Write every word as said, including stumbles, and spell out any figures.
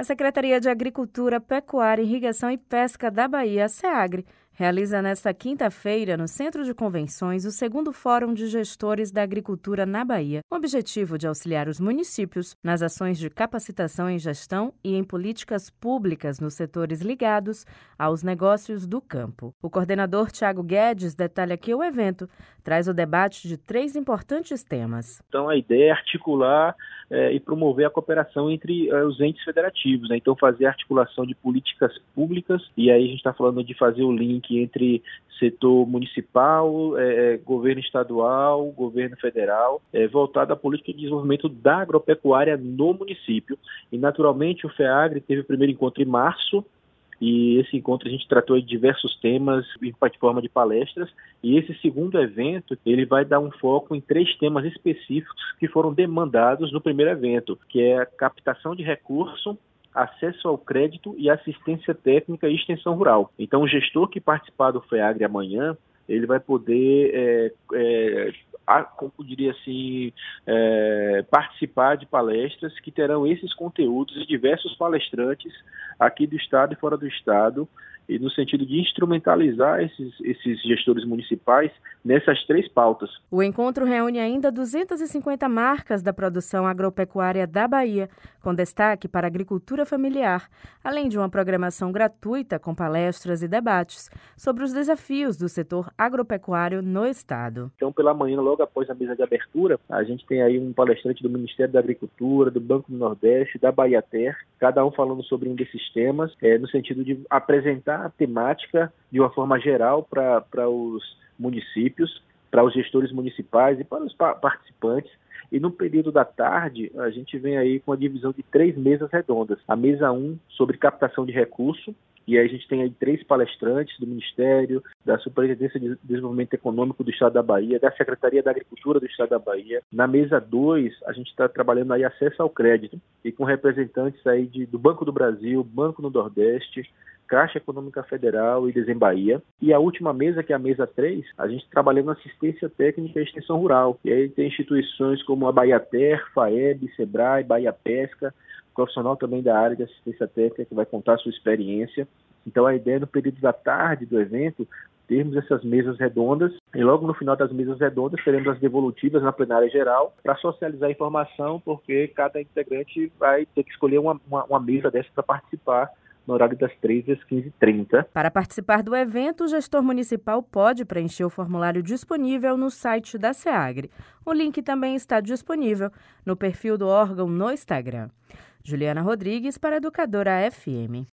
A Secretaria de Agricultura, Pecuária, Irrigação e Pesca da Bahia, SEAGRI, realiza nesta quinta-feira, no Centro de Convenções, o segundo Fórum de Gestores da Agricultura na Bahia, com o objetivo de auxiliar os municípios nas ações de capacitação em gestão e em políticas públicas nos setores ligados aos negócios do campo. O coordenador Tiago Guedes detalha que o evento traz o debate de três importantes temas. Então, a ideia é articular é, e promover a cooperação entre é, os entes federativos, né? Então, fazer a articulação de políticas públicas, e aí a gente está falando de fazer o link entre setor municipal, eh, governo estadual, governo federal, eh, voltado à política de desenvolvimento da agropecuária no município. E, naturalmente, o FEAGRE teve o primeiro encontro em março, e esse encontro a gente tratou de diversos temas em forma de palestras, e esse segundo evento ele vai dar um foco em três temas específicos que foram demandados no primeiro evento, que é a captação de recurso, acesso ao crédito e assistência técnica e extensão rural. Então, o gestor que participar do FEAGRE amanhã, ele vai poder, é, é, a, como eu diria assim, é, participar de palestras que terão esses conteúdos de diversos palestrantes aqui do estado e fora do estado, e no sentido de instrumentalizar esses, esses gestores municipais nessas três pautas. O encontro reúne ainda duzentas e cinquenta marcas da produção agropecuária da Bahia, com destaque para a agricultura familiar, além de uma programação gratuita com palestras e debates sobre os desafios do setor agropecuário no estado. Então, pela manhã, logo após a mesa de abertura, a gente tem aí um palestrante do Ministério da Agricultura, do Banco do Nordeste, da Bahia Terra, cada um falando sobre um desses temas, é, no sentido de apresentar a temática de uma forma geral para os municípios, para os gestores municipais e para os pa- participantes. E no período da tarde, a gente vem aí com a divisão de três mesas redondas. A mesa um, sobre captação de recurso, e aí a gente tem aí três palestrantes do Ministério, da Superintendência de Desenvolvimento Econômico do Estado da Bahia, da Secretaria da Agricultura do Estado da Bahia. Na mesa dois, a gente está trabalhando aí acesso ao crédito, e com representantes aí de, do Banco do Brasil, Banco do Nordeste, Caixa Econômica Federal e Desembaía. E a última mesa, que é a mesa três, a gente trabalhando assistência técnica e extensão rural. E aí tem instituições como a Bahia Terra, FAEB, SEBRAE, Bahia Pesca, profissional também da área de assistência técnica que vai contar a sua experiência. Então, a ideia é, no período da tarde do evento, termos essas mesas redondas, e logo no final das mesas redondas teremos as devolutivas na plenária geral para socializar a informação, porque cada integrante vai ter que escolher uma, uma, uma mesa dessa para participar no horário das treze às quinze e trinta. Para participar do evento, o gestor municipal pode preencher o formulário disponível no site da SEAGRI. O link também está disponível no perfil do órgão no Instagram. Juliana Rodrigues para a Educadora F M.